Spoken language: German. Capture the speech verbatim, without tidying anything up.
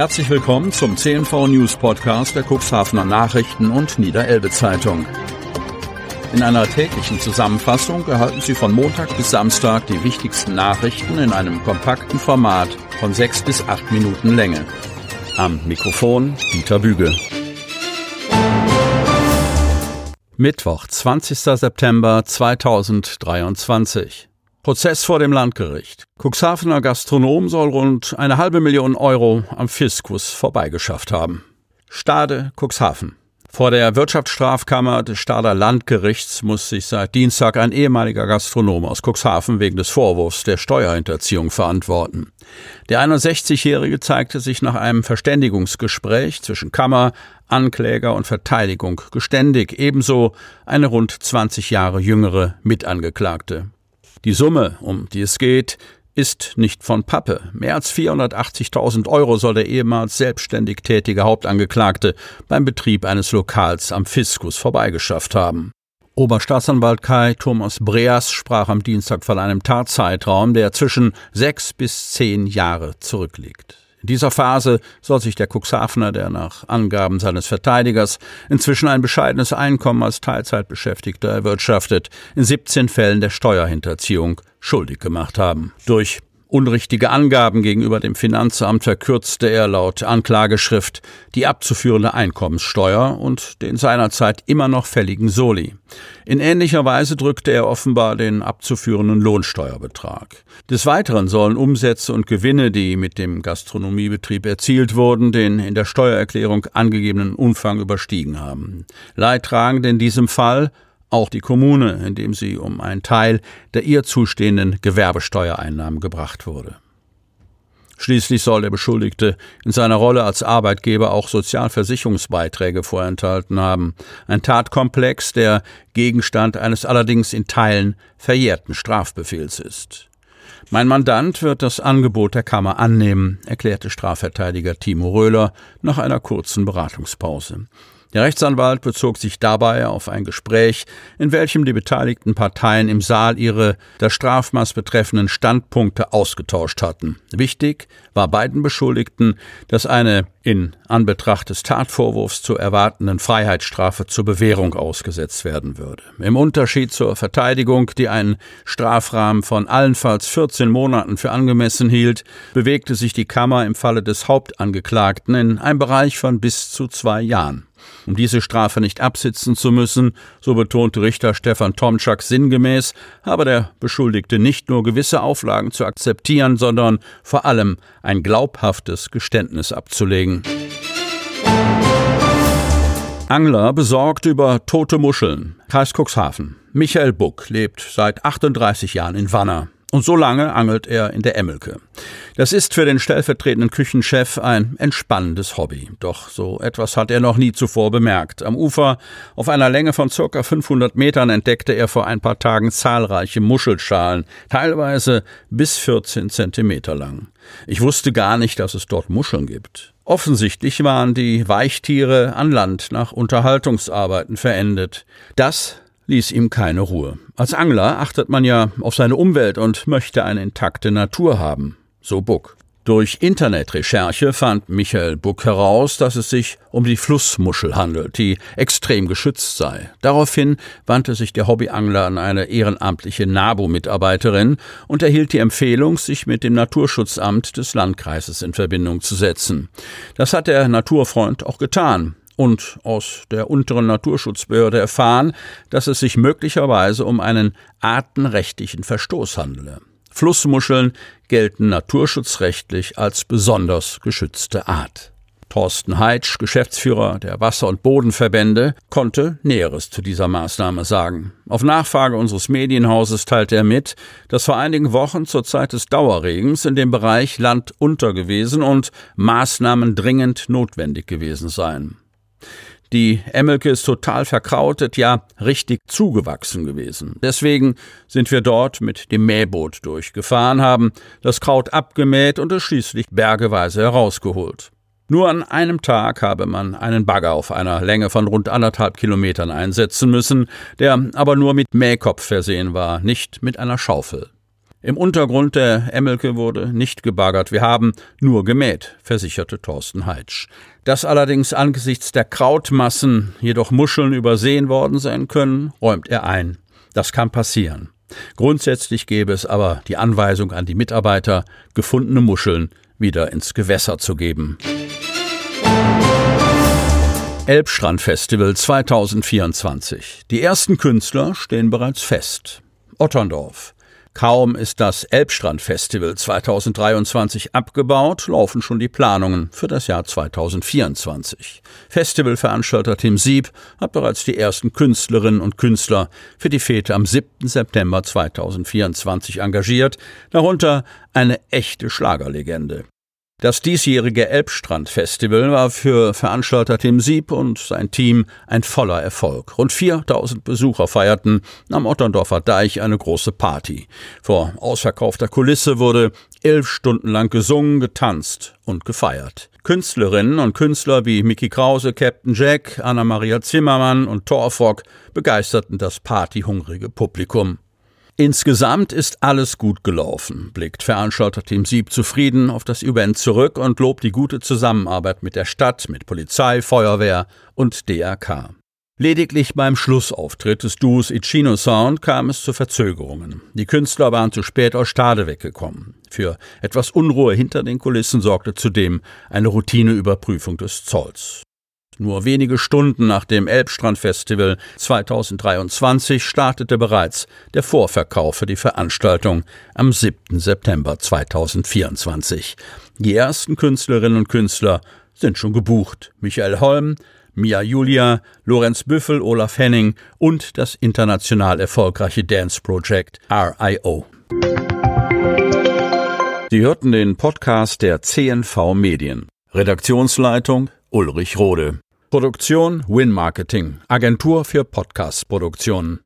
Herzlich willkommen zum C N V-News-Podcast der Cuxhavener Nachrichten und Niederelbe-Zeitung. In einer täglichen Zusammenfassung erhalten Sie von Montag bis Samstag die wichtigsten Nachrichten in einem kompakten Format von sechs bis acht Minuten Länge. Am Mikrofon Dieter Büge. Mittwoch, zwanzigster September zweitausenddreiundzwanzig. Prozess vor dem Landgericht. Cuxhavener Gastronom soll rund eine halbe Million Euro am Fiskus vorbeigeschafft haben. Stade, Cuxhaven. Vor der Wirtschaftsstrafkammer des Stader Landgerichts muss sich seit Dienstag ein ehemaliger Gastronom aus Cuxhaven wegen des Vorwurfs der Steuerhinterziehung verantworten. Der einundsechzigjährige zeigte sich nach einem Verständigungsgespräch zwischen Kammer, Ankläger und Verteidigung geständig, ebenso eine rund zwanzig Jahre jüngere Mitangeklagte. Die Summe, um die es geht, ist nicht von Pappe. Mehr als vierhundertachtzigtausend Euro soll der ehemals selbstständig tätige Hauptangeklagte beim Betrieb eines Lokals am Fiskus vorbeigeschafft haben. Oberstaatsanwalt Kai Thomas Breas sprach am Dienstag von einem Tatzeitraum, der zwischen sechs bis zehn Jahre zurückliegt. In dieser Phase soll sich der Cuxhavener, der nach Angaben seines Verteidigers inzwischen ein bescheidenes Einkommen als Teilzeitbeschäftigter erwirtschaftet, in siebzehn Fällen der Steuerhinterziehung schuldig gemacht haben. Durch unrichtige Angaben gegenüber dem Finanzamt verkürzte er laut Anklageschrift die abzuführende Einkommenssteuer und den seinerzeit immer noch fälligen Soli. In ähnlicher Weise drückte er offenbar den abzuführenden Lohnsteuerbetrag. Des Weiteren sollen Umsätze und Gewinne, die mit dem Gastronomiebetrieb erzielt wurden, den in der Steuererklärung angegebenen Umfang überstiegen haben. Leidtragend in diesem Fall auch die Kommune, indem sie um einen Teil der ihr zustehenden Gewerbesteuereinnahmen gebracht wurde. Schließlich soll der Beschuldigte in seiner Rolle als Arbeitgeber auch Sozialversicherungsbeiträge vorenthalten haben. Ein Tatkomplex, der Gegenstand eines allerdings in Teilen verjährten Strafbefehls ist. Mein Mandant wird das Angebot der Kammer annehmen, erklärte Strafverteidiger Timo Röhler nach einer kurzen Beratungspause. Der Rechtsanwalt bezog sich dabei auf ein Gespräch, in welchem die beteiligten Parteien im Saal ihre das Strafmaß betreffenden Standpunkte ausgetauscht hatten. Wichtig war beiden Beschuldigten, dass eine in Anbetracht des Tatvorwurfs zu erwartenden Freiheitsstrafe zur Bewährung ausgesetzt werden würde. Im Unterschied zur Verteidigung, die einen Strafrahmen von allenfalls vierzehn Monaten für angemessen hielt, bewegte sich die Kammer im Falle des Hauptangeklagten in einem Bereich von bis zu zwei Jahren. Um diese Strafe nicht absitzen zu müssen, so betonte Richter Stefan Tomczak sinngemäß, habe der Beschuldigte nicht nur gewisse Auflagen zu akzeptieren, sondern vor allem ein glaubhaftes Geständnis abzulegen. Angler besorgt über tote Muscheln. Kreis Cuxhaven. Michael Buck lebt seit achtunddreißig Jahren in Wanner. Und so lange angelt er in der Emmelke. Das ist für den stellvertretenden Küchenchef ein entspannendes Hobby. Doch so etwas hat er noch nie zuvor bemerkt. Am Ufer, auf einer Länge von ca. fünfhundert Metern, entdeckte er vor ein paar Tagen zahlreiche Muschelschalen, teilweise bis vierzehn Zentimeter lang. Ich wusste gar nicht, dass es dort Muscheln gibt. Offensichtlich waren die Weichtiere an Land nach Unterhaltungsarbeiten verendet. Das ließ ihm keine Ruhe. Als Angler achtet man ja auf seine Umwelt und möchte eine intakte Natur haben, so Buck. Durch Internetrecherche fand Michael Buck heraus, dass es sich um die Flussmuschel handelt, die extrem geschützt sei. Daraufhin wandte sich der Hobbyangler an eine ehrenamtliche NABU-Mitarbeiterin und erhielt die Empfehlung, sich mit dem Naturschutzamt des Landkreises in Verbindung zu setzen. Das hat der Naturfreund auch getan und aus der unteren Naturschutzbehörde erfahren, dass es sich möglicherweise um einen artenrechtlichen Verstoß handele. Flussmuscheln gelten naturschutzrechtlich als besonders geschützte Art. Thorsten Heitsch, Geschäftsführer der Wasser- und Bodenverbände, konnte Näheres zu dieser Maßnahme sagen. Auf Nachfrage unseres Medienhauses teilte er mit, dass vor einigen Wochen zur Zeit des Dauerregens in dem Bereich Land unter gewesen und Maßnahmen dringend notwendig gewesen seien. Die Emmelke ist total verkrautet, ja richtig zugewachsen gewesen. Deswegen sind wir dort mit dem Mähboot durchgefahren, haben das Kraut abgemäht und es schließlich bergeweise herausgeholt. Nur an einem Tag habe man einen Bagger auf einer Länge von rund anderthalb Kilometern einsetzen müssen, der aber nur mit Mähkopf versehen war, nicht mit einer Schaufel. Im Untergrund der Emmelke wurde nicht gebaggert, wir haben nur gemäht, versicherte Thorsten Heitsch. Dass allerdings angesichts der Krautmassen jedoch Muscheln übersehen worden sein können, räumt er ein. Das kann passieren. Grundsätzlich gäbe es aber die Anweisung an die Mitarbeiter, gefundene Muscheln wieder ins Gewässer zu geben. Elbstrandfestival zweitausendvierundzwanzig. Die ersten Künstler stehen bereits fest. Otterndorf. Kaum ist das Elbstrandfestival zweitausenddreiundzwanzig abgebaut, laufen schon die Planungen für das Jahr zweitausendvierundzwanzig. Festivalveranstalter Tim Sieb hat bereits die ersten Künstlerinnen und Künstler für die Fete am siebten September zweitausendvierundzwanzig engagiert, darunter eine echte Schlagerlegende. Das diesjährige Elbstrandfestival war für Veranstalter Tim Sieb und sein Team ein voller Erfolg. Rund viertausend Besucher feierten am Otterndorfer Deich eine große Party. Vor ausverkaufter Kulisse wurde elf Stunden lang gesungen, getanzt und gefeiert. Künstlerinnen und Künstler wie Mickey Krause, Captain Jack, Anna-Maria Zimmermann und Thorfrock begeisterten das partyhungrige Publikum. Insgesamt ist alles gut gelaufen, blickt Veranstalter Tim Sieb zufrieden auf das Event zurück und lobt die gute Zusammenarbeit mit der Stadt, mit Polizei, Feuerwehr und D R K. Lediglich beim Schlussauftritt des Duos Ichino Sound kam es zu Verzögerungen. Die Künstler waren zu spät aus Stade weggekommen. Für etwas Unruhe hinter den Kulissen sorgte zudem eine Routineüberprüfung des Zolls. Nur wenige Stunden nach dem Elbstrandfestival zweitausenddreiundzwanzig startete bereits der Vorverkauf für die Veranstaltung am siebten September zweitausendvierundzwanzig. Die ersten Künstlerinnen und Künstler sind schon gebucht. Michael Holm, Mia Julia, Lorenz Büffel, Olaf Henning und das international erfolgreiche Dance-Projekt R I O. Sie hörten den Podcast der C N V Medien. Redaktionsleitung Ulrich Rohde. Produktion Win-Marketing, Agentur für Podcast-Produktionen.